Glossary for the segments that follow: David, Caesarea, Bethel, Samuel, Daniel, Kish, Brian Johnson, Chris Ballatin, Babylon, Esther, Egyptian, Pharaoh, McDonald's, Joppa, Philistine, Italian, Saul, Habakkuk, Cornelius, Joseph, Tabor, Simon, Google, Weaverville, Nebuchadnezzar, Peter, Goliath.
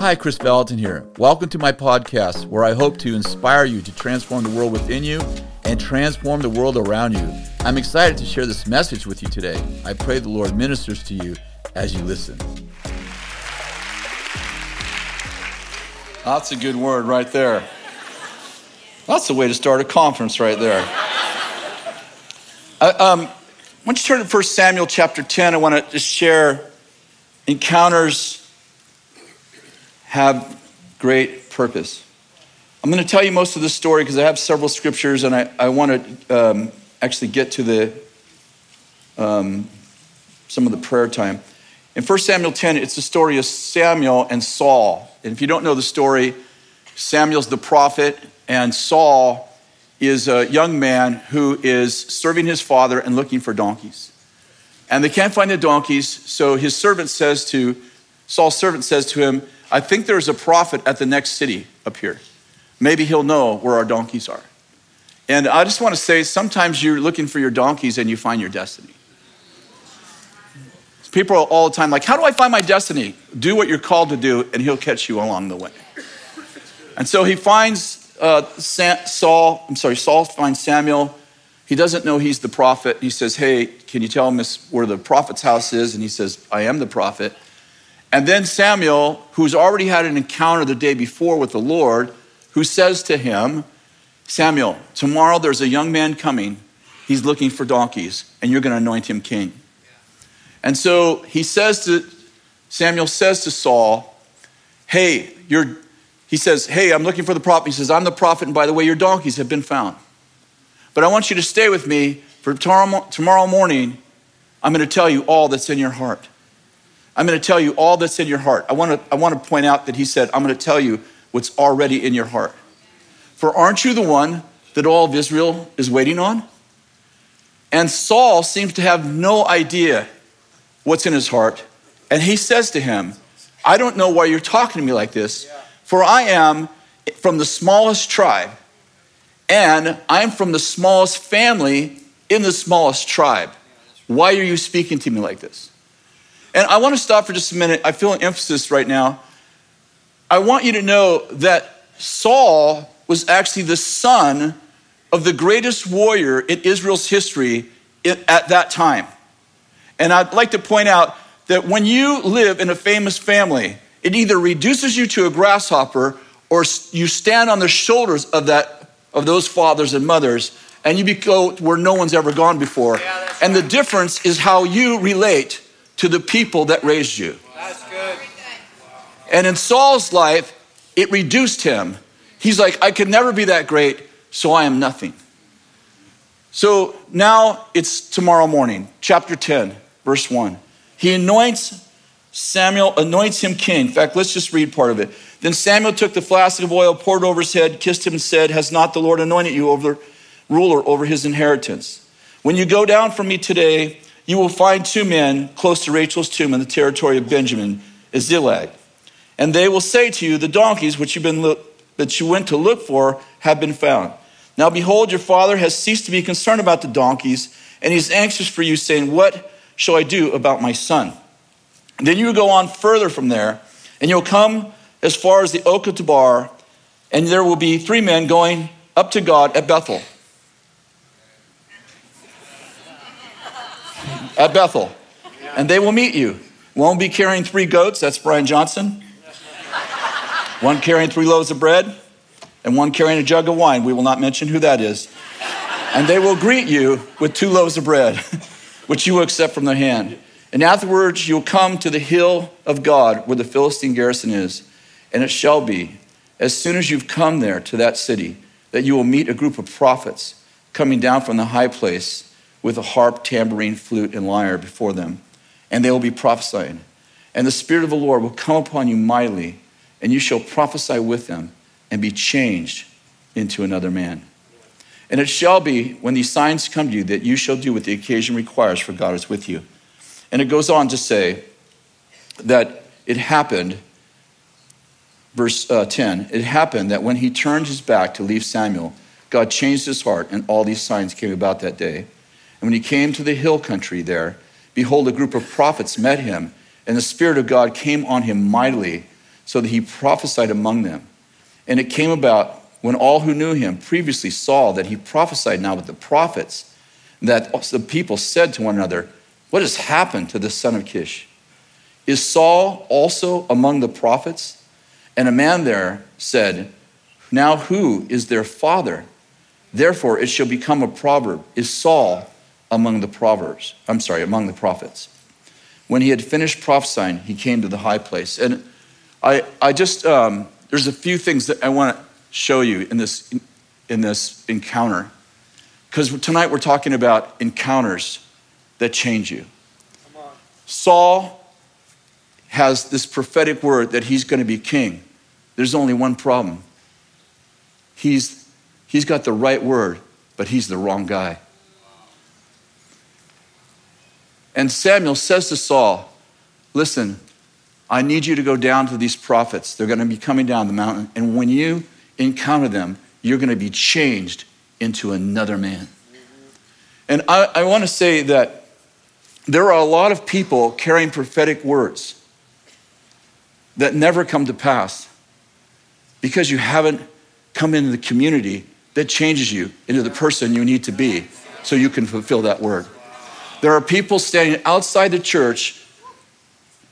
Hi, Chris Ballatin here. Welcome to my podcast, where I hope to inspire you to transform the world within you and transform the world around you. I'm excited to share this message with you today. I pray the Lord ministers to you as you listen. That's a good word right there. That's the way to start a conference right there. Why don't you turn to 1 Samuel chapter 10. I want to just share encounters have great purpose. I'm going to tell you most of the story because I have several scriptures, and I want to actually get to the some of the prayer time. In 1 Samuel 10, it's the story of Samuel and Saul. And if you don't know the story, Samuel's the prophet, and Saul is a young man who is serving his father and looking for donkeys. And they can't find the donkeys, so his servant says to, Saul's servant says to him, I think there's a prophet at the next city up here. Maybe he'll know where our donkeys are. And I just want to say, sometimes you're looking for your donkeys and you find your destiny. People are all the time like, how do I find my destiny? Do what you're called to do, and he'll catch you along the way. And so he finds Saul finds Samuel. He doesn't know he's the prophet. He says, hey, can you tell him where the prophet's house is? And he says, I am the prophet. And then Samuel, who's already had an encounter the day before with the Lord, who says to him, Samuel, tomorrow there's a young man coming. He's looking for donkeys, and you're going to anoint him king. And so Samuel says to Saul, hey, I'm looking for the prophet. He says, I'm the prophet, and by the way, your donkeys have been found. But I want you to stay with me, for tomorrow morning, I'm going to tell you all that's in your heart. I'm going to tell you all that's in your heart. I want to point out that he said, I'm going to tell you what's already in your heart. For aren't you the one that all of Israel is waiting on? And Saul seems to have no idea what's in his heart. And he says to him, I don't know why you're talking to me like this, for I am from the smallest tribe, and I'm from the smallest family in the smallest tribe. Why are you speaking to me like this? And I want to stop for just a minute. I feel an emphasis right now. I want you to know that Saul was actually the son of the greatest warrior in Israel's history at that time. And I'd like to point out that when you live in a famous family, it either reduces you to a grasshopper or you stand on the shoulders of those fathers and mothers, and you go where no one's ever gone before. Yeah, and right. The difference is how you relate to the people that raised you. That's good. And in Saul's life, it reduced him. He's like, I could never be that great, so I am nothing. So now it's tomorrow morning, chapter 10. Verse 1, Samuel anoints him king. In fact, let's just read part of it. Then Samuel took the flask of oil, poured it over his head, kissed him and said, has not the Lord anointed you ruler over his inheritance? When you go down from me today, you will find two men close to Rachel's tomb in the territory of Benjamin, Zillag. And they will say to you, the donkeys which that you went to look for have been found. Now behold, your father has ceased to be concerned about the donkeys, and he's anxious for you, saying, what shall I do about my son? And then you will go on further from there, and you'll come as far as the oak of Tabor, and there will be three men going up to God at Bethel. At Bethel. And they will meet you. One will be carrying three goats, that's Brian Johnson. One carrying three loaves of bread, and one carrying a jug of wine. We will not mention who that is. And they will greet you with two loaves of bread, which you will accept from their hand. And afterwards, you'll come to the hill of God where the Philistine garrison is. And it shall be, as soon as you've come there to that city, that you will meet a group of prophets coming down from the high place with a harp, tambourine, flute, and lyre before them. And they will be prophesying. And the Spirit of the Lord will come upon you mightily, and you shall prophesy with them and be changed into another man. And it shall be when these signs come to you that you shall do what the occasion requires, for God is with you. And it goes on to say that it happened, verse 10, it happened that when he turned his back to leave Samuel, God changed his heart, and all these signs came about that day. And when he came to the hill country there, behold, a group of prophets met him, and the Spirit of God came on him mightily, so that he prophesied among them. And it came about when all who knew him previously saw that he prophesied now with the prophets, that the people said to one another, what has happened to this son of Kish? Is Saul also among the prophets? And a man there said, now who is their father? Therefore it shall become a proverb, is Saul among the proverbs? Among the prophets. When he had finished prophesying, he came to the high place. And I just there's a few things that I want to show you in this encounter, because tonight we're talking about encounters that change you. Come on. Saul has this prophetic word that he's going to be king. There's only one problem. He's got the right word, but he's the wrong guy. And Samuel says to Saul, listen, I need you to go down to these prophets. They're going to be coming down the mountain. And when you encounter them, you're going to be changed into another man. And I want to say that there are a lot of people carrying prophetic words that never come to pass because you haven't come into the community that changes you into the person you need to be so you can fulfill that word. There are people standing outside the church,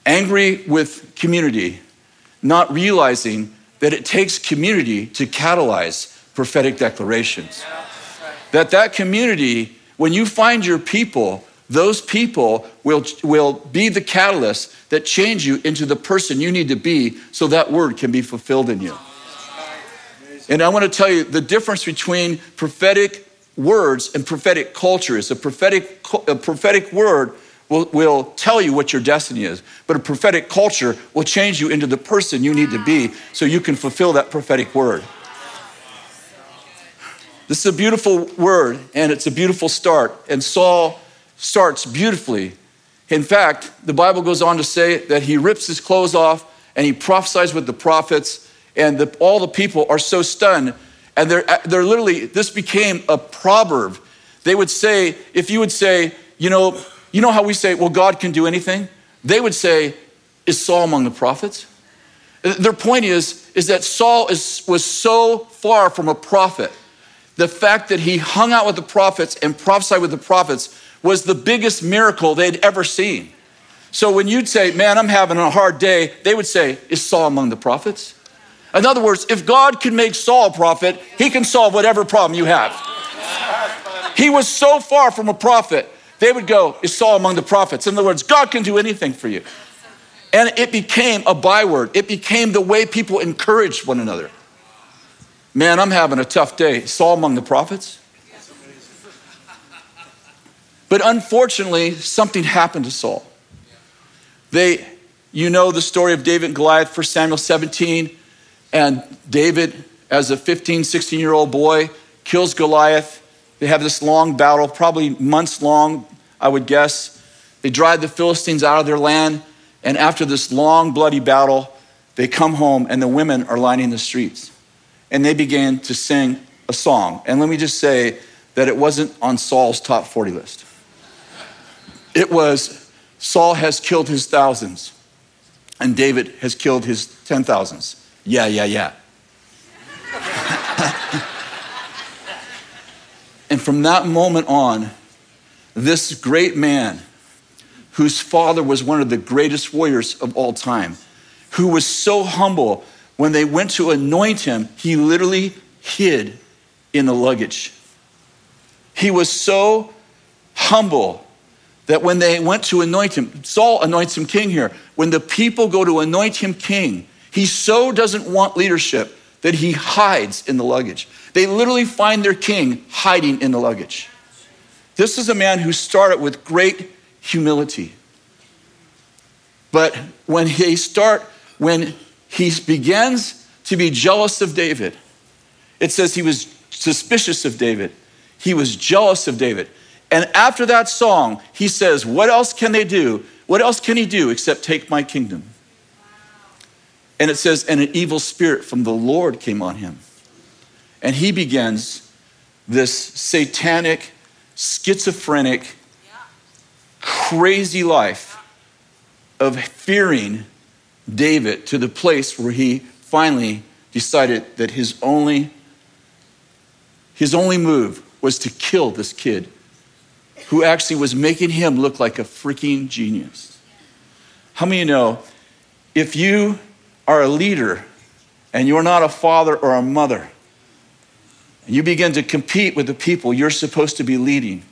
angry with community, not realizing that it takes community to catalyze prophetic declarations. That community, when you find your people, those people will be the catalyst that change you into the person you need to be so that word can be fulfilled in you. And I want to tell you the difference between prophetic words and prophetic culture is a prophetic word will tell you what your destiny is, but a prophetic culture will change you into the person you need to be so you can fulfill that prophetic word. This is a beautiful word, and it's a beautiful start, and Saul starts beautifully. In fact, the Bible goes on to say that he rips his clothes off and he prophesies with the prophets, and all the people are so stunned. And they're literally, this became a proverb. They would say, if you would say, you know how we say, well, God can do anything? They would say, is Saul among the prophets? Their point is that Saul was so far from a prophet. The fact that he hung out with the prophets and prophesied with the prophets was the biggest miracle they'd ever seen. So when you'd say, man, I'm having a hard day, they would say, is Saul among the prophets? In other words, if God can make Saul a prophet, he can solve whatever problem you have. He was so far from a prophet, they would go, is Saul among the prophets? In other words, God can do anything for you. And it became a byword. It became the way people encouraged one another. Man, I'm having a tough day. Saul among the prophets? But unfortunately, something happened to Saul. You know the story of David and Goliath, 1 Samuel 17. And David, as a 15, 16-year-old boy, kills Goliath. They have this long battle, probably months long, I would guess. They drive the Philistines out of their land. And after this long, bloody battle, they come home and the women are lining the streets. And they began to sing a song. And let me just say that it wasn't on Saul's top 40 list. It was, Saul has killed his thousands and David has killed his 10,000s. Yeah, yeah, yeah. And from that moment on, this great man, whose father was one of the greatest warriors of all time, who was so humble, when they went to anoint him, he literally hid in the luggage. He was so humble that when they went to anoint him, Saul anoints him king here. When the people go to anoint him king, he so doesn't want leadership that he hides in the luggage. They literally find their king hiding in the luggage. This is a man who started with great humility. But when he begins to be jealous of David, it says he was suspicious of David. He was jealous of David. And after that song, he says, what else can they do? What else can he do except take my kingdom? And it says, and an evil spirit from the Lord came on him. And he begins this satanic, schizophrenic, crazy life of fearing David to the place where he finally decided that his only move was to kill this kid who actually was making him look like a freaking genius. How many of you know, if you are a leader and you're not a father or a mother, and you begin to compete with the people you're supposed to be leading,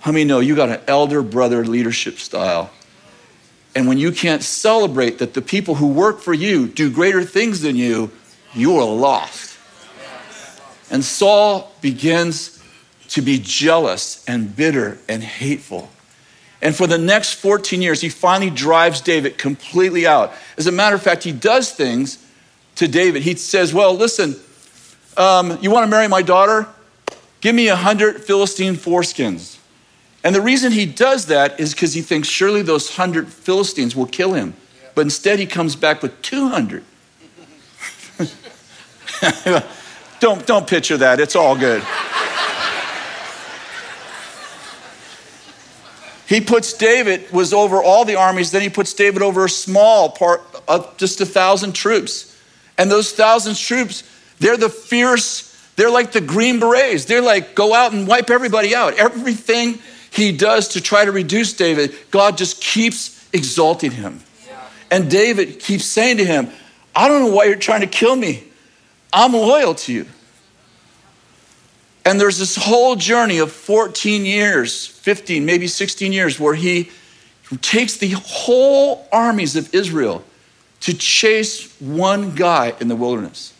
how many know you got an elder brother leadership style? And when you can't celebrate that the people who work for you do greater things than you, you are lost. And Saul begins to be jealous and bitter and hateful. And for the next 14 years, he finally drives David completely out. As a matter of fact, he does things to David. He says, well, listen, you want to marry my daughter? Give me 100 Philistine foreskins. And the reason he does that is because he thinks surely those 100 Philistines will kill him. But instead he comes back with 200. Don't picture that. It's all good. He puts David, was over all the armies, then he puts David over a small part, up just 1,000 troops. And those 1,000 troops, they're the fierce, they're like the Green Berets. They're like, go out and wipe everybody out. Everything he does to try to reduce David, God just keeps exalting him. Yeah. And David keeps saying to him, I don't know why you're trying to kill me. I'm loyal to you. And there's this whole journey of 14 years, 15, maybe 16 years, where he takes the whole armies of Israel to chase one guy in the wilderness.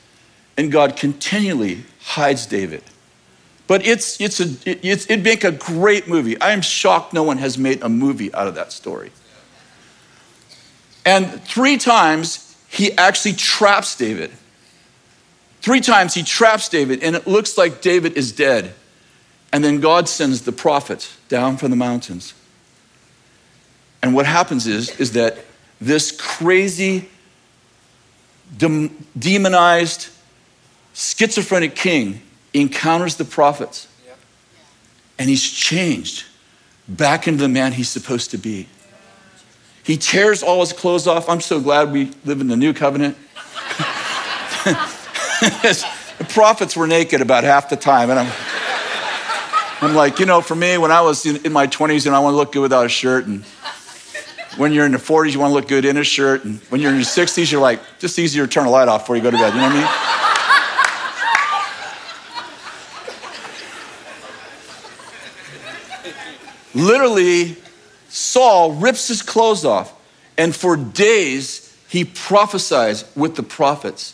And God continually hides David. But it'd make a great movie. I am shocked no one has made a movie out of that story. And 3 times he actually traps David. 3 times he traps David, and it looks like David is dead. And then God sends the prophet down from the mountains. And what happens is that this crazy, demonized, schizophrenic king encounters the prophets, and he's changed back into the man he's supposed to be. He tears all his clothes off. I'm so glad we live in the new covenant. The prophets were naked about half the time, and I'm like, for me, when I was in my 20s, and I want to look good without a shirt, and when you're in the 40s, you want to look good in a shirt, and when you're in your 60s, you're like, just easier to turn the light off before you go to bed, you know what I mean? Literally, Saul rips his clothes off, and for days, he prophesies with the prophets.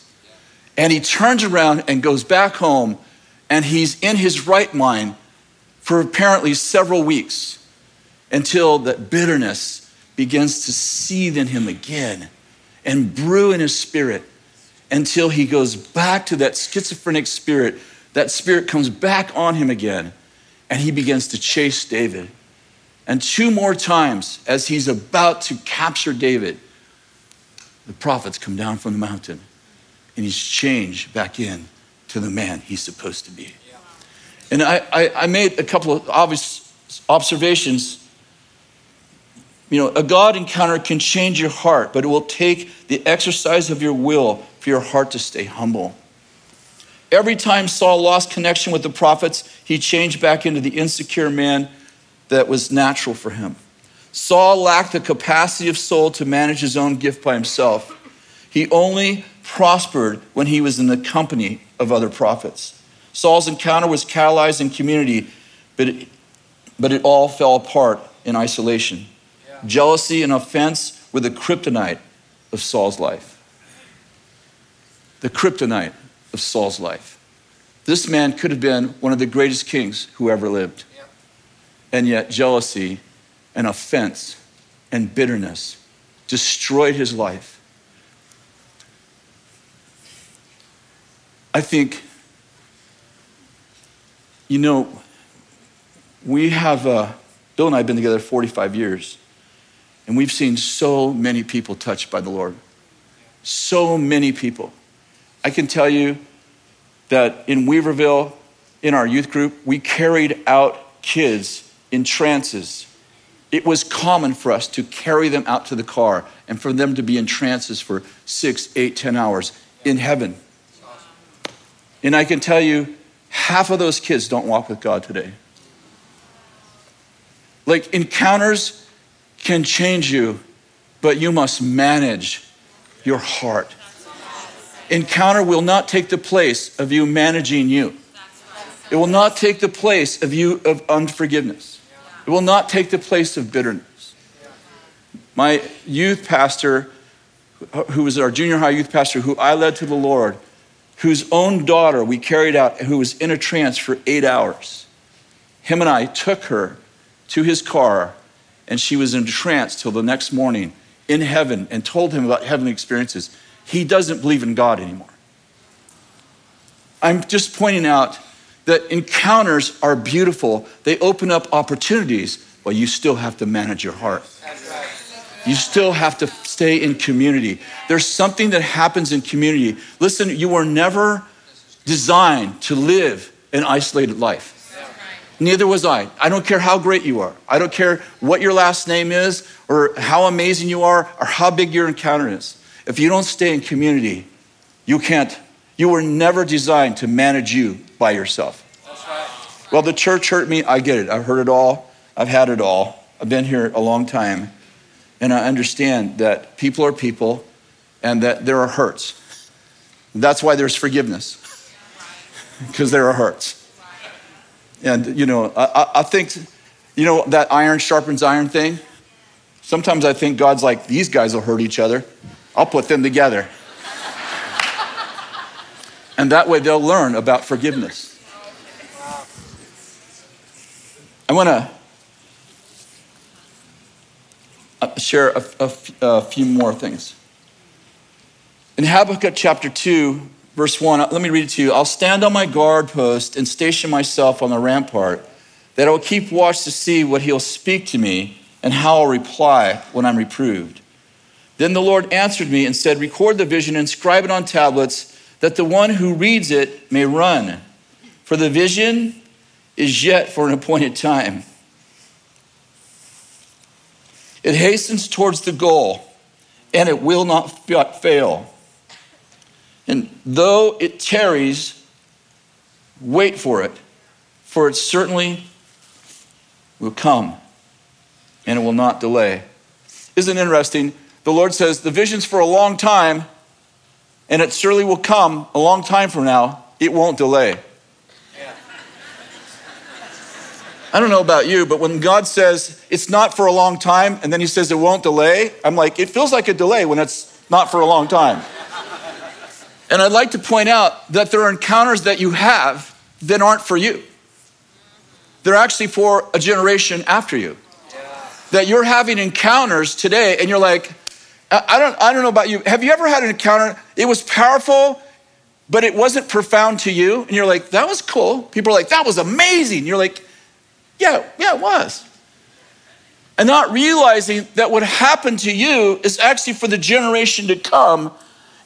And he turns around and goes back home, and he's in his right mind for apparently several weeks, until that bitterness begins to seethe in him again and brew in his spirit, until he goes back to that schizophrenic spirit. That spirit comes back on him again, and he begins to chase David. And 2 more times, as he's about to capture David, the prophets come down from the mountain, and he's changed back in to the man he's supposed to be. And I made a couple of obvious observations. A God encounter can change your heart, but it will take the exercise of your will for your heart to stay humble. Every time Saul lost connection with the prophets, he changed back into the insecure man that was natural for him. Saul lacked the capacity of soul to manage his own gift by himself. He only prospered when he was in the company of other prophets. Saul's encounter was catalyzed in community, but it all fell apart in isolation. Yeah. Jealousy and offense were the kryptonite of Saul's life. The kryptonite of Saul's life. This man could have been one of the greatest kings who ever lived. And yet jealousy and offense and bitterness destroyed his life. I think, we have, Bill and I have been together 45 years, and we've seen so many people touched by the Lord. So many people. I can tell you that in Weaverville, in our youth group, we carried out kids in trances It was common for us to carry them out to the car and for them to be in trances for 6, 8, 10 hours in heaven. And I can tell you, half of those kids don't walk with God today. Like, encounters can change you, but you must manage your heart. Encounter will not take the place of you managing you. It will not take the place of you of unforgiveness. It will not take the place of bitterness. My youth pastor, who was our junior high youth pastor, who I led to the Lord, whose own daughter we carried out, who was in a trance for 8 hours. Him and I took her to his car, and she was in trance till the next morning in heaven, and told him about heavenly experiences. He doesn't believe in God anymore. I'm just pointing out that encounters are beautiful. They open up opportunities, but you still have to manage your heart. You still have to stay in community. There's something that happens in community. Listen, you were never designed to live an isolated life. Neither was I. I don't care how great you are. I don't care what your last name is, or how amazing you are, or how big your encounter is. If you don't stay in community, you can't. You were never designed to manage you by yourself. That's right. Well, the church hurt me. I get it. I've heard it all. I've had it all. I've been here a long time. And I understand that people are people and that there are hurts. That's why there's forgiveness. Because there are hurts. And, you know, I think, you know, that iron sharpens iron thing. Sometimes I think God's like, these guys will hurt each other. I'll put them together. And that way they'll learn about forgiveness. I want to share a few more things. In Habakkuk chapter 2, verse 1, let me read it to you. I'll stand on my guard post and station myself on the rampart, that I will keep watch to see what he'll speak to me and how I'll reply when I'm reproved. Then the Lord answered me and said, record the vision, inscribe it on tablets, that the one who reads it may run. For the vision is yet for an appointed time. It hastens towards the goal, and it will not fail. And though it tarries, wait for it certainly will come, and it will not delay. Isn't it interesting? The Lord says, the vision's for a long time, and it surely will come a long time from now. It won't delay. Yeah. I don't know about you, but when God says, it's not for a long time, and then he says it won't delay, I'm like, it feels like a delay when it's not for a long time. And I'd like to point out that there are encounters that you have that aren't for you. They're actually for a generation after you. Yeah. That you're having encounters today, and you're like, I don't know about you. Have you ever had an encounter? It was powerful, but it wasn't profound to you. And you're like, that was cool. People are like, that was amazing. You're like, yeah, it was. And not realizing that what happened to you is actually for the generation to come.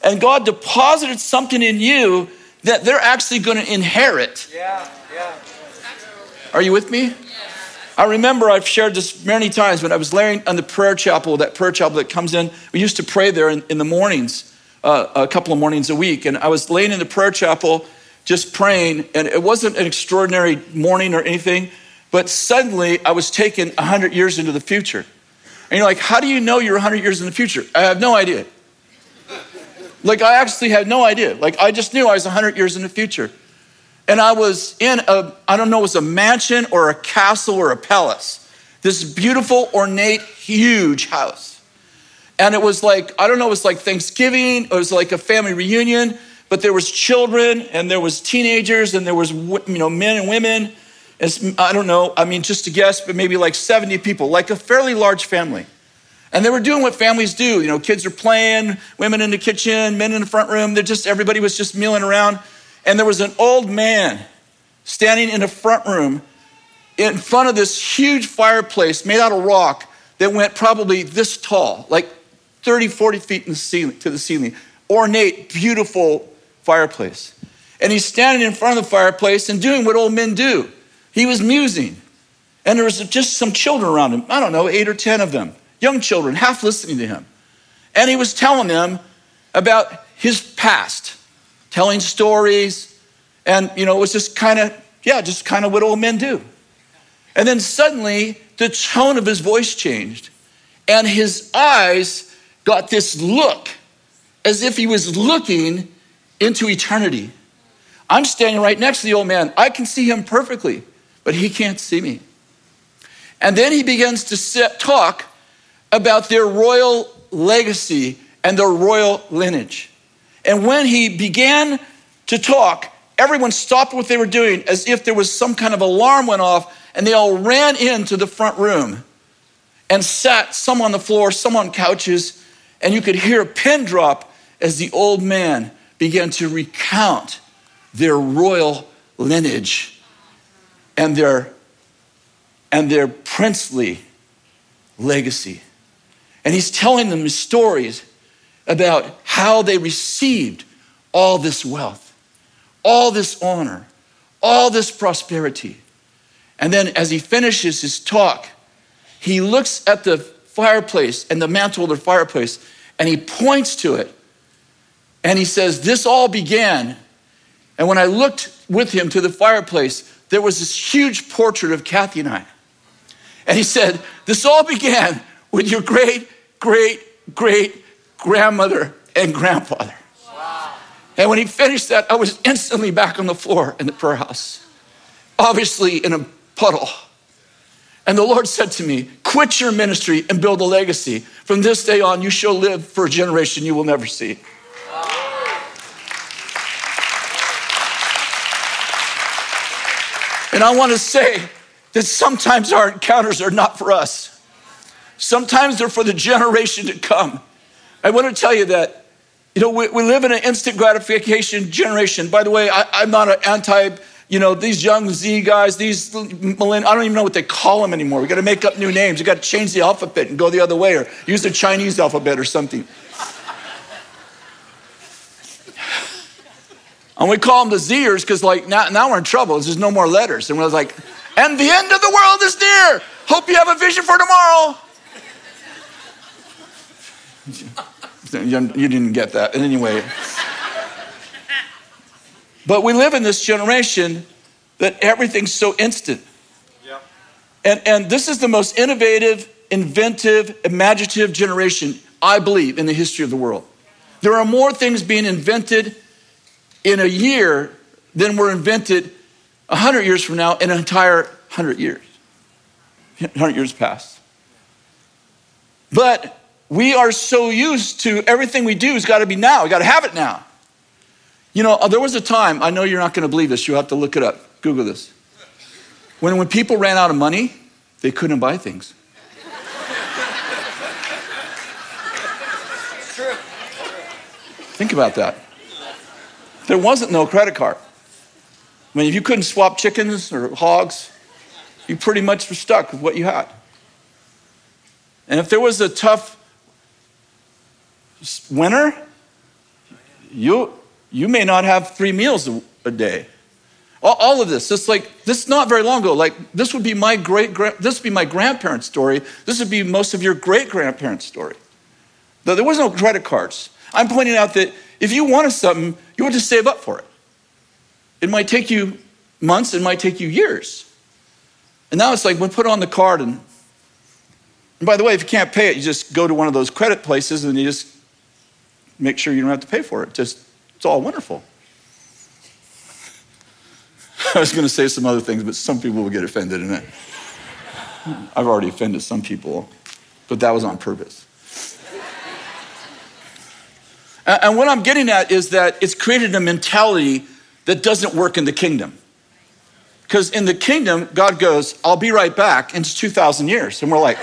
And God deposited something in you that they're actually going to inherit. Yeah. Are you with me? I remember I've shared this many times when I was laying on the prayer chapel that comes in. We used to pray there in the mornings, a couple of mornings a week. And I was laying in the prayer chapel just praying. And it wasn't an extraordinary morning or anything. But suddenly I was taken 100 years into the future. And you're like, how do you know you're 100 years in the future? I have no idea. Like, I actually had no idea. Like, I just knew I was 100 years in the future. And I was in it was a mansion or a castle or a palace. This beautiful, ornate, huge house. And it was like, it was like Thanksgiving. It was like a family reunion. But there was children, and there was teenagers, and there was, men and women. Just to guess, but maybe like 70 people. Like a fairly large family. And they were doing what families do. Kids are playing, women in the kitchen, men in the front room. Everybody was just milling around. And there was an old man standing in the front room in front of this huge fireplace made out of rock that went probably this tall, like 30, 40 feet to the ceiling. Ornate, beautiful fireplace. And he's standing in front of the fireplace and doing what old men do. He was musing. And there was just some children around him. I don't know, 8 or 10 of them, young children, half listening to him. And he was telling them about his past, telling stories. And, you know, it was just kind of, what old men do. And then suddenly the tone of his voice changed and his eyes got this look as if he was looking into eternity. I'm standing right next to the old man. I can see him perfectly, but he can't see me. And then he begins to talk about their royal legacy and their royal lineage. And when he began to talk, everyone stopped what they were doing as if there was some kind of alarm went off, and they all ran into the front room and sat, some on the floor, some on couches, and you could hear a pin drop as the old man began to recount their royal lineage and their princely legacy. And he's telling them stories about how they received all this wealth, all this honor, all this prosperity. And then as he finishes his talk, he looks at the fireplace and the mantle of the fireplace, and he points to it. And he says, this all began. And when I looked with him to the fireplace, there was this huge portrait of Kathy and I. And he said, this all began with your great, great, great grandmother and grandfather. Wow. And when he finished that, I was instantly back on the floor in the prayer house, obviously in a puddle. And the Lord said to me, quit your ministry and build a legacy. From this day on, you shall live for a generation you will never see. And I want to say that sometimes our encounters are not for us. Sometimes they're for the generation to come. I want to tell you that, you know, we live in an instant gratification generation. By the way, I'm not an anti, you know, these young Z guys, these millennials, I don't even know what they call them anymore. We got to make up new names. We got to change the alphabet and go the other way, or use the Chinese alphabet or something. And we call them the Zers because, like, now we're in trouble. There's no more letters. And we're like, and the end of the world is near. Hope you have a vision for tomorrow. You didn't get that. Anyway. But we live in this generation that everything's so instant. Yep. And this is the most innovative, inventive, imaginative generation, I believe, in the history of the world. There are more things being invented in a year than were invented 100 years from now in an entire 100 years. 100 years past. But we are so used to everything we do has got to be now. We got to have it now. You know, there was a time, I know you're not going to believe this. You'll have to look it up. Google this. When people ran out of money, they couldn't buy things. It's true. Think about that. There wasn't no credit card. I mean, if you couldn't swap chickens or hogs, you pretty much were stuck with what you had. And if there was a tough winter, you may not have 3 meals a day. All of this, this not very long ago. Like, this would be my grandparents' story. This would be most of your great-grandparents' story. Though there was no credit cards. I'm pointing out that if you wanted something, you would just save up for it. It might take you months, it might take you years. And now it's like, we put on the card, and by the way, if you can't pay it, you just go to one of those credit places and you just make sure you don't have to pay for it. Just, it's all wonderful. I was going to say some other things, but some people will get offended in it. I've already offended some people, but that was on purpose. And what I'm getting at is that it's created a mentality that doesn't work in the kingdom. Because in the kingdom, God goes, I'll be right back, and it's 2,000 years. And we're like,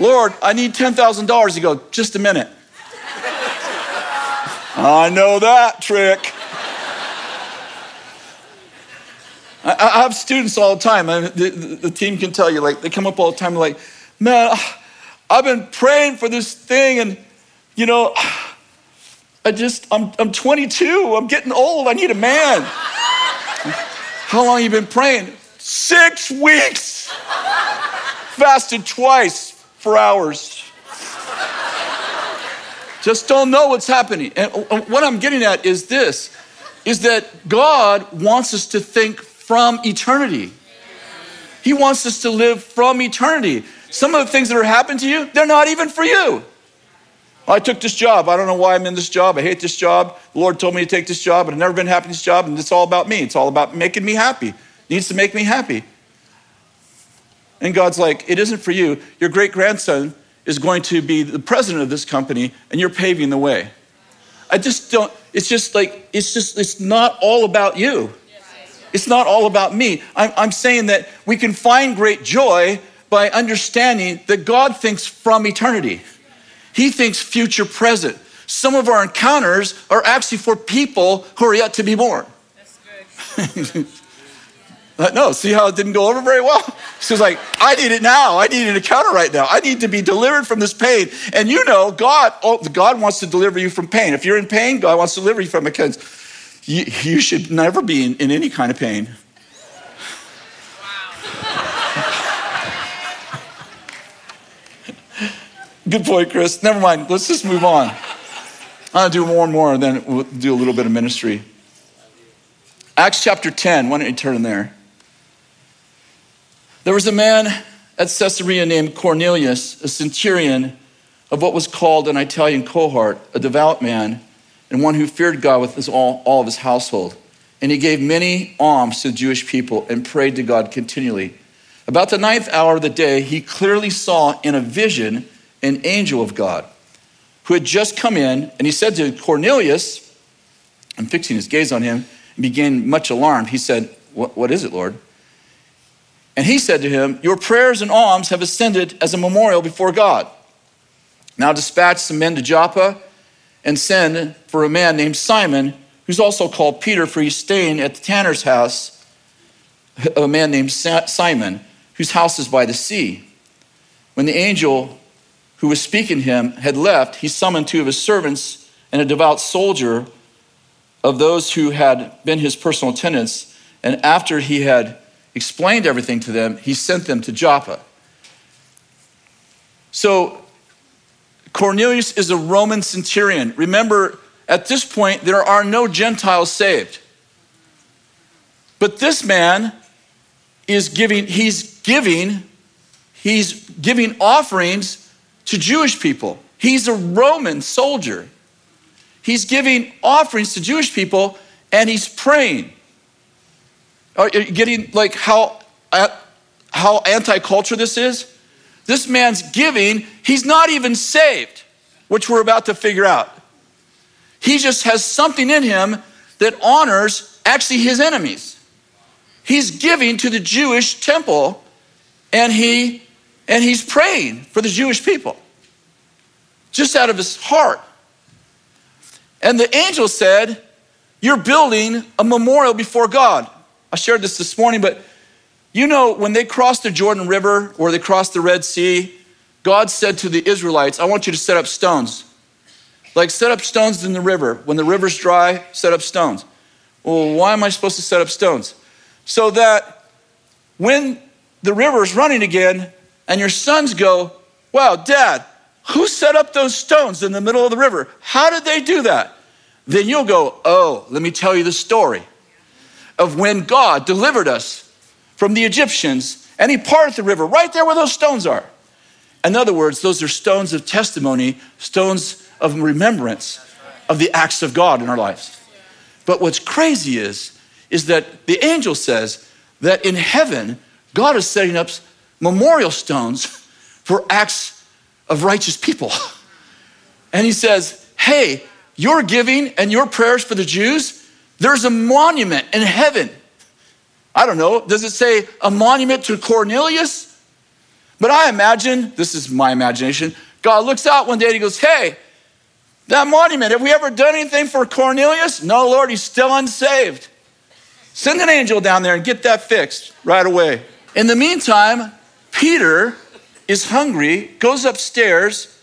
Lord, I need $10,000. You go, just a minute. I know that trick. I have students all the time. I mean, the team can tell you, like, they come up all the time, like, man, I've been praying for this thing, and, you know, I'm 22. I'm getting old. I need a man. How long you been praying? 6 weeks. Fasted twice for hours. Just don't know what's happening. And what I'm getting at is this, is that God wants us to think from eternity. He wants us to live from eternity. Some of the things that are happening to you, they're not even for you. I took this job. I don't know why I'm in this job. I hate this job. The Lord told me to take this job, but I've never been happy in this job, and it's all about me. It's all about making me happy. It needs to make me happy. And God's like, it isn't for you. Your great-grandson is going to be the president of this company, and you're paving the way. It's not all about you. It's not all about me. I'm saying that we can find great joy by understanding that God thinks from eternity. He thinks future present. Some of our encounters are actually for people who are yet to be born. That's good. No, see how it didn't go over very well? She's like, I need it now. I need an encounter right now. I need to be delivered from this pain. And you know, God wants to deliver you from pain. If you're in pain, God wants to deliver you from it. You should never be in any kind of pain. Good point, Chris. Never mind. Let's just move on. I'll do more and more, and then we'll do a little bit of ministry. Acts chapter 10. Why don't you turn there? There was a man at Caesarea named Cornelius, a centurion of what was called an Italian cohort, a devout man, and one who feared God with his all of his household. And he gave many alms to the Jewish people and prayed to God continually. About the 9th hour of the day, he clearly saw in a vision an angel of God who had just come in, and he said to Cornelius, and fixing his gaze on him, and began much alarmed. He said, what is it, Lord? And he said to him, your prayers and alms have ascended as a memorial before God. Now dispatch some men to Joppa and send for a man named Simon, who's also called Peter, for he's staying at the tanner's house, a man named Simon, whose house is by the sea. When the angel who was speaking to him had left, he summoned 2 of his servants and a devout soldier of those who had been his personal attendants. And after he had explained everything to them, he sent them to Joppa. So Cornelius is a Roman centurion. Remember, at this point, there are no Gentiles saved. But this man is giving offerings to Jewish people. He's a Roman soldier. He's giving offerings to Jewish people, and he's praying. Are you getting like how anti-culture this is? This man's giving. He's not even saved, which we're about to figure out. He just has something in him that honors actually his enemies. He's giving to the Jewish temple, and he's praying for the Jewish people, just out of his heart. And the angel said, you're building a memorial before God. I shared this morning, but you know, when they crossed the Jordan River or they crossed the Red Sea, God said to the Israelites, I want you to set up stones. Like, set up stones in the river. When the river's dry, set up stones. Well, why am I supposed to set up stones? So that when the river's running again, and your sons go, wow, Dad, who set up those stones in the middle of the river? How did they do that? Then you'll go, oh, let me tell you the story of when God delivered us from the Egyptians, and he parted the river right there where those stones are. In other words, those are stones of testimony, stones of remembrance of the acts of God in our lives. But what's crazy is that the angel says that in heaven, God is setting up memorial stones for acts of righteous people. And he says, hey, your giving and your prayers for the Jews, there's a monument in heaven. I don't know, does it say a monument to Cornelius? But I imagine, this is my imagination, God looks out one day and he goes, hey, that monument, have we ever done anything for Cornelius? No, Lord, he's still unsaved. Send an angel down there and get that fixed right away. In the meantime, Peter is hungry, goes upstairs,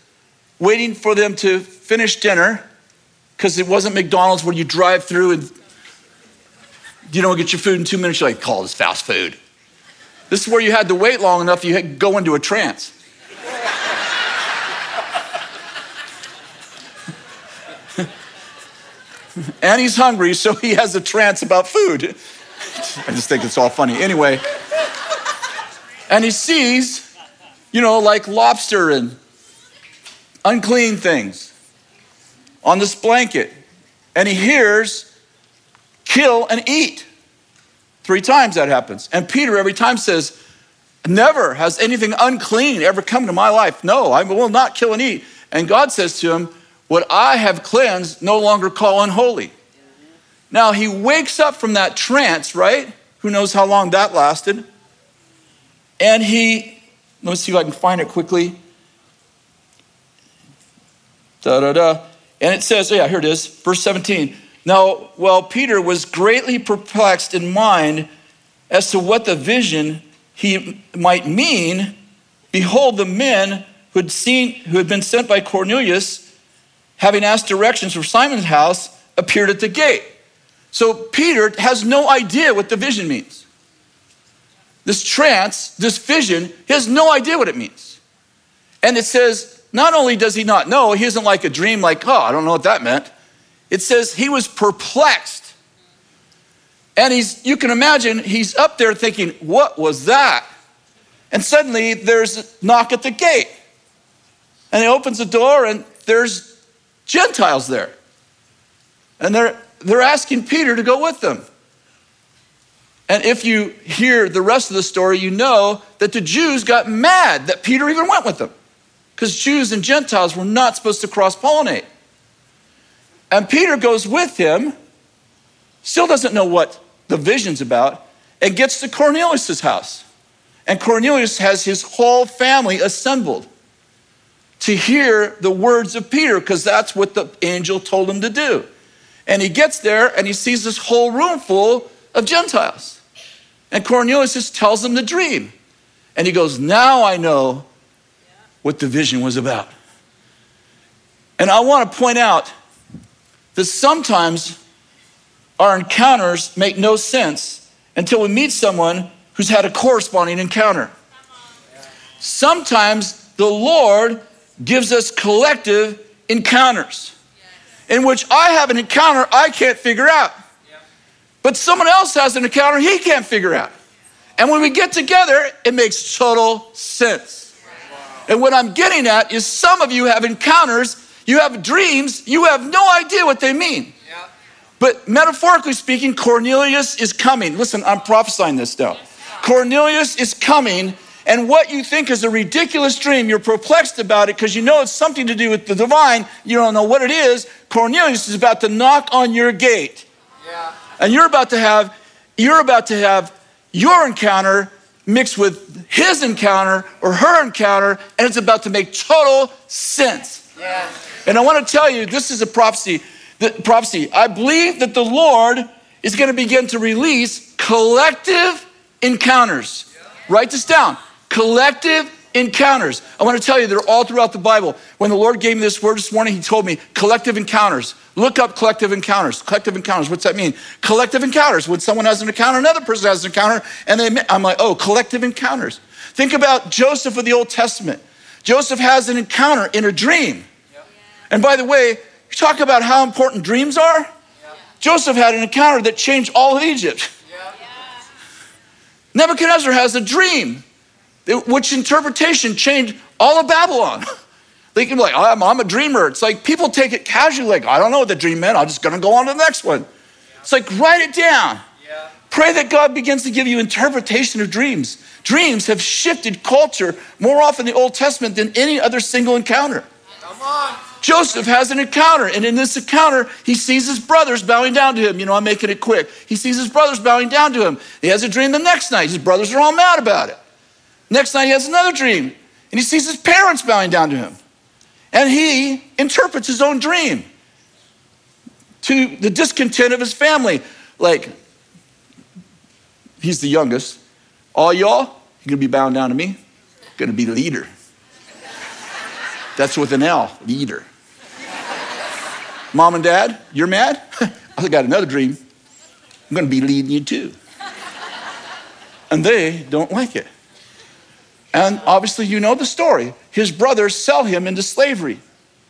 waiting for them to finish dinner. because it wasn't McDonald's where you drive through and you don't get your food in 2 minutes. You're like, call this fast food. This is where you had to wait long enough, you had to go into a trance. And he's hungry, so he has a trance about food. I just think it's all funny. Anyway, and he sees, like lobster and unclean things on this blanket. And he hears, kill and eat. 3 times that happens. And Peter every time says, never has anything unclean ever come to my life. No, I will not kill and eat. And God says to him, what I have cleansed, no longer call unholy. Now he wakes up from that trance, right? Who knows how long that lasted? And let me see if I can find it quickly. And it says, here it is, verse 17. Now, while Peter was greatly perplexed in mind as to what the vision he might mean, behold, the men who had been sent by Cornelius, having asked directions from Simon's house, appeared at the gate. So Peter has no idea what the vision means. This trance, this vision, he has no idea what it means. And it says, not only does he not know, he isn't like a dream, like, I don't know what that meant. It says he was perplexed. And you can imagine, he's up there thinking, what was that? And suddenly there's a knock at the gate. And he opens the door and there's Gentiles there. And they're asking Peter to go with them. And if you hear the rest of the story, you know that the Jews got mad that Peter even went with them, because Jews and Gentiles were not supposed to cross-pollinate. And Peter goes with him, still doesn't know what the vision's about, and gets to Cornelius' house. And Cornelius has his whole family assembled to hear the words of Peter, because that's what the angel told him to do. And he gets there and he sees this whole room full of Gentiles. And Cornelius just tells him the dream. And he goes, now I know what the vision was about. And I want to point out that sometimes our encounters make no sense until we meet someone who's had a corresponding encounter. Sometimes the Lord gives us collective encounters in which I have an encounter I can't figure out. But someone else has an encounter he can't figure out. And when we get together, it makes total sense. And what I'm getting at is some of you have encounters, you have dreams, you have no idea what they mean. But metaphorically speaking, Cornelius is coming. Listen, I'm prophesying this now. Cornelius is coming. And what you think is a ridiculous dream, you're perplexed about it because you know it's something to do with the divine. You don't know what it is. Cornelius is about to knock on your gate. Yeah. And you're about to have your encounter mixed with his encounter or her encounter, and it's about to make total sense. Yeah. And I want to tell you, this is a prophecy. I believe that the Lord is going to begin to release collective encounters. Yeah. Write this down. Collective encounters. I want to tell you, they're all throughout the Bible. When the Lord gave me this word this morning, he told me collective encounters. Look up collective encounters. Collective encounters, what's that mean? Collective encounters. When someone has an encounter, another person has an encounter, and I'm like, collective encounters. Think about Joseph of the Old Testament. Joseph has an encounter in a dream. Yep. And by the way, you talk about how important dreams are. Yep. Joseph had an encounter that changed all of Egypt. Yep. Yeah. Nebuchadnezzar has a dream, which interpretation changed all of Babylon. They can be like, I'm a dreamer. It's like people take it casually, like, I don't know what the dream meant. I'm just going to go on to the next one. Yeah. It's like, write it down. Yeah. Pray that God begins to give you interpretation of dreams. Dreams have shifted culture more often in the Old Testament than any other single encounter. Come on. Joseph has an encounter, and in this encounter, he sees his brothers bowing down to him. I'm making it quick. He sees his brothers bowing down to him. He has a dream the next night. His brothers are all mad about it. Next night, he has another dream, and he sees his parents bowing down to him. And he interprets his own dream to the discontent of his family. Like, he's the youngest. All y'all, you're going to be bowing down to me. Going to be leader. That's with an L, leader. Mom and Dad, you're mad? I got another dream. I'm going to be leading you too. And they don't like it. And obviously, you know the story. His brothers sell him into slavery.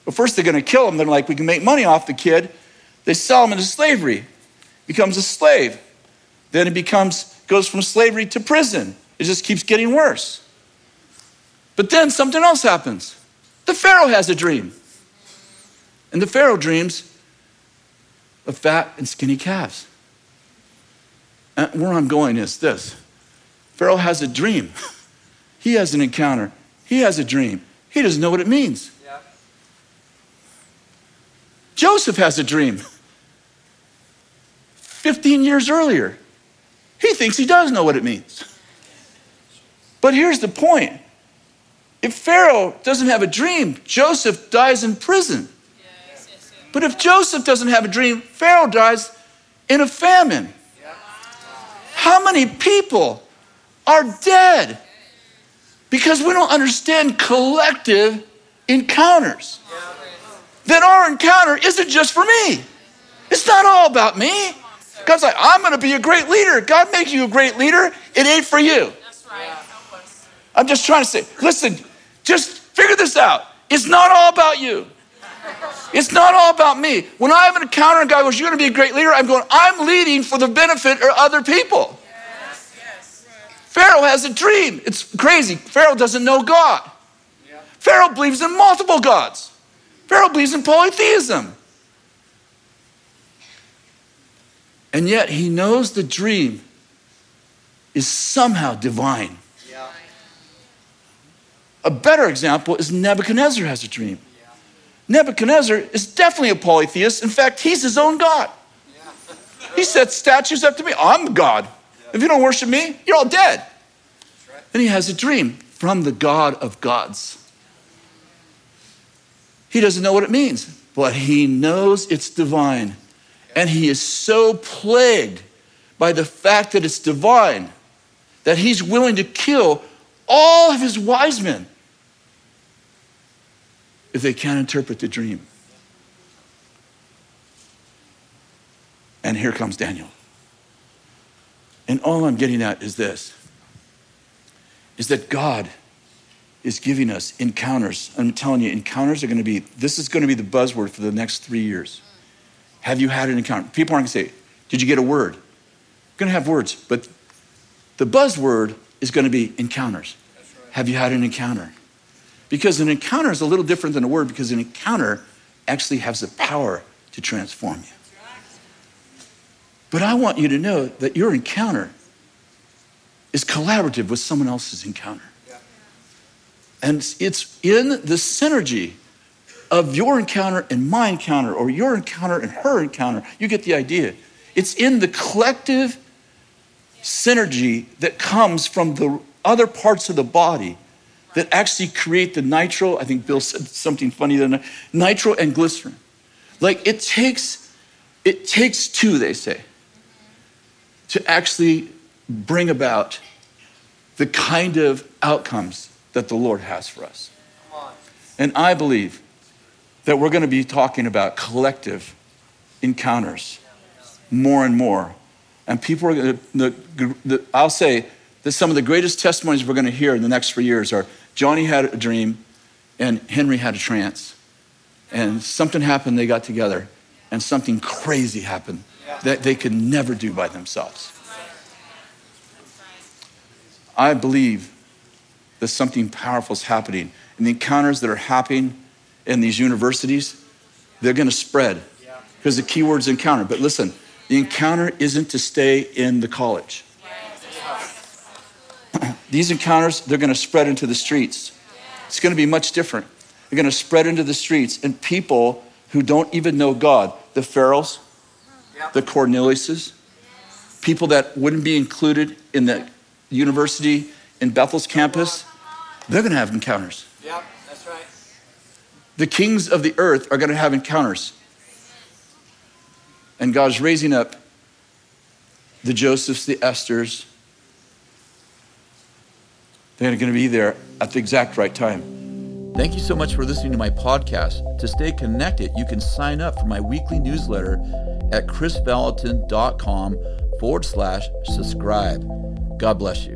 But first, they're going to kill him. They're like, we can make money off the kid. They sell him into slavery. Becomes a slave. Then it goes from slavery to prison. It just keeps getting worse. But then something else happens. The Pharaoh has a dream. And the Pharaoh dreams of fat and skinny calves. And where I'm going is this. Pharaoh has a dream. He has an encounter. He has a dream. He doesn't know what it means. Yeah. Joseph has a dream. 15 years earlier. He thinks he does know what it means. But here's the point. If Pharaoh doesn't have a dream, Joseph dies in prison. Yes. But if Joseph doesn't have a dream, Pharaoh dies in a famine. Yeah. How many people are dead because we don't understand collective encounters? Yeah. That our encounter isn't just for me. It's not all about me. God's like, I'm going to be a great leader. God make you a great leader. It ain't for you. That's right. Help us. I'm just trying to say, listen, just figure this out. It's not all about you. It's not all about me. When I have an encounter and God goes, you're going to be a great leader, I'm going, I'm leading for the benefit of other people. Yes. Pharaoh has a dream. It's crazy. Pharaoh doesn't know God. Yeah. Pharaoh believes in multiple gods. Pharaoh believes in polytheism. And yet he knows the dream is somehow divine. Yeah. A better example is Nebuchadnezzar has a dream. Yeah. Nebuchadnezzar is definitely a polytheist. In fact, he's his own god. Yeah. He sets statues up to me. I'm God. Yeah. If you don't worship me, you're all dead. That's right. And he has a dream from the God of gods. He doesn't know what it means, but he knows it's divine. And he is so plagued by the fact that it's divine that he's willing to kill all of his wise men if they can't interpret the dream. And here comes Daniel. And all I'm getting at is this, is that God is giving us encounters. I'm telling you, encounters are going to be, this is going to be the buzzword for the next 3 years. Have you had an encounter? People aren't going to say, did you get a word? You're going to have words, but the buzzword is going to be encounters. That's right. Have you had an encounter? Because an encounter is a little different than a word because an encounter actually has the power to transform you. But I want you to know that your encounter is collaborative with someone else's encounter. Yeah. And it's in the synergy of your encounter and my encounter, or your encounter and her encounter. You get the idea. It's in the collective synergy that comes from the other parts of the body that actually create the nitro. I think Bill said something funny the other night, nitro and glycerin. Like it takes two, they say, to actually bring about the kind of outcomes that the Lord has for us. And I believe that we're going to be talking about collective encounters more and more. And people are going to, I'll say that some of the greatest testimonies we're going to hear in the next 3 years are Johnny had a dream and Henry had a trance. And something happened, they got together and something crazy happened that they could never do by themselves. I believe that something powerful is happening and the encounters that are happening in these universities, they're going to spread because the key word's encounter. But listen, the encounter isn't to stay in the college. These encounters, they're going to spread into the streets. It's going to be much different. They're going to spread into the streets and people who don't even know God, the Pharaohs, the Corneliuses, people that wouldn't be included in the university in Bethel's campus, they're going to have encounters. Yeah. The kings of the earth are going to have encounters. And God's raising up the Josephs, the Esthers. They're going to be there at the exact right time. Thank you so much for listening to my podcast. To stay connected, you can sign up for my weekly newsletter at chrisballatin.com/subscribe. God bless you.